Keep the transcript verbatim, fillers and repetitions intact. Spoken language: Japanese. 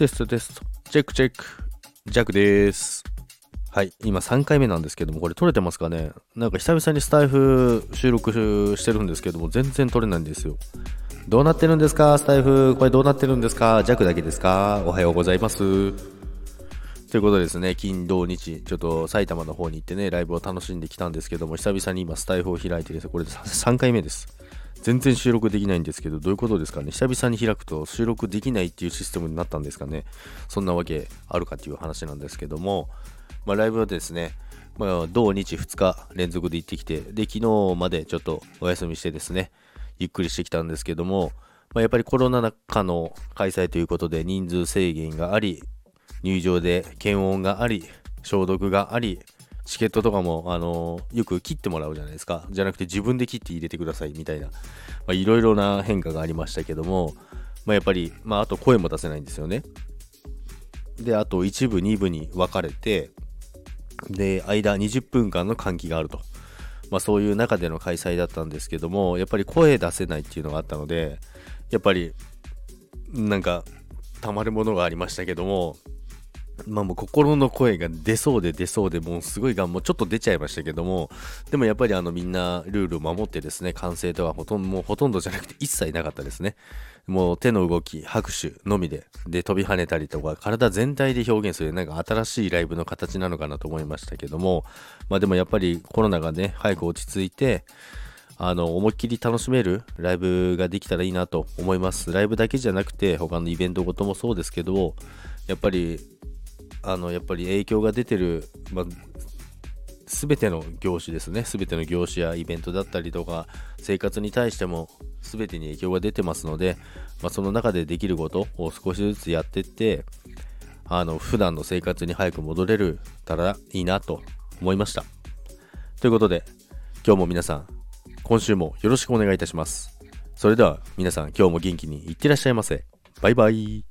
テストテストチェックチェックジャックです。はい、今さんかいめなんですけども、これ撮れてますかね。なんか久々にスタイフ収録してるんですけども、全然撮れないんですよ。どうなってるんですかスタイフ、これどうなってるんですか。ジャックだけですか。おはようございます。ということでですね、金土日ちょっと埼玉の方に行ってね、ライブを楽しんできたんですけども、久々に今スタイフを開いてですね、これさんかいめです。全然収録できないんですけど、どういうことですかね。久々に開くと収録できないっていうシステムになったんですかね。そんなわけあるかっていう話なんですけども、まあ、ライブはですね、まあ、同日ふつか連続で行ってきて、で昨日までちょっとお休みしてですね、ゆっくりしてきたんですけども、まあ、やっぱりコロナ禍の開催ということで人数制限があり、入場で検温があり、消毒があり、チケットとかも、あのー、よく切ってもらうじゃないですか。じゃなくて自分で切って入れてくださいみたいな、まあ、いろいろな変化がありましたけども、まあ、やっぱり、まあ、あと声も出せないんですよね。で、あといち部に部に分かれて、で、間にじゅっぷんかんの換気があると。まあ、そういう中での開催だったんですけども、やっぱり声出せないっていうのがあったので、やっぱりなんかたまるものがありましたけども、まあもう心の声が出そうで出そうで、もうすごいがん、もうちょっと出ちゃいましたけども、でもやっぱりあのみんなルールを守ってですね、歓声とはほとんど、もうほとんどじゃなくて一切なかったですね。もう手の動き、拍手のみで、で飛び跳ねたりとか、体全体で表現する、なんか新しいライブの形なのかなと思いましたけども、まあでもやっぱりコロナがね、早く落ち着いて、あの思いっきり楽しめるライブができたらいいなと思います。ライブだけじゃなくて、他のイベントごともそうですけど、やっぱり、あのやっぱり影響が出てる、まあ、全ての業種ですね、全ての業種やイベントだったりとか生活に対しても全てに影響が出てますので、まあ、その中でできることを少しずつやっていって、あの普段の生活に早く戻れるたらいいなと思いました。ということで今日も皆さん、今週もよろしくお願いいたします。それでは皆さん、今日も元気にいってらっしゃいませ。バイバイ。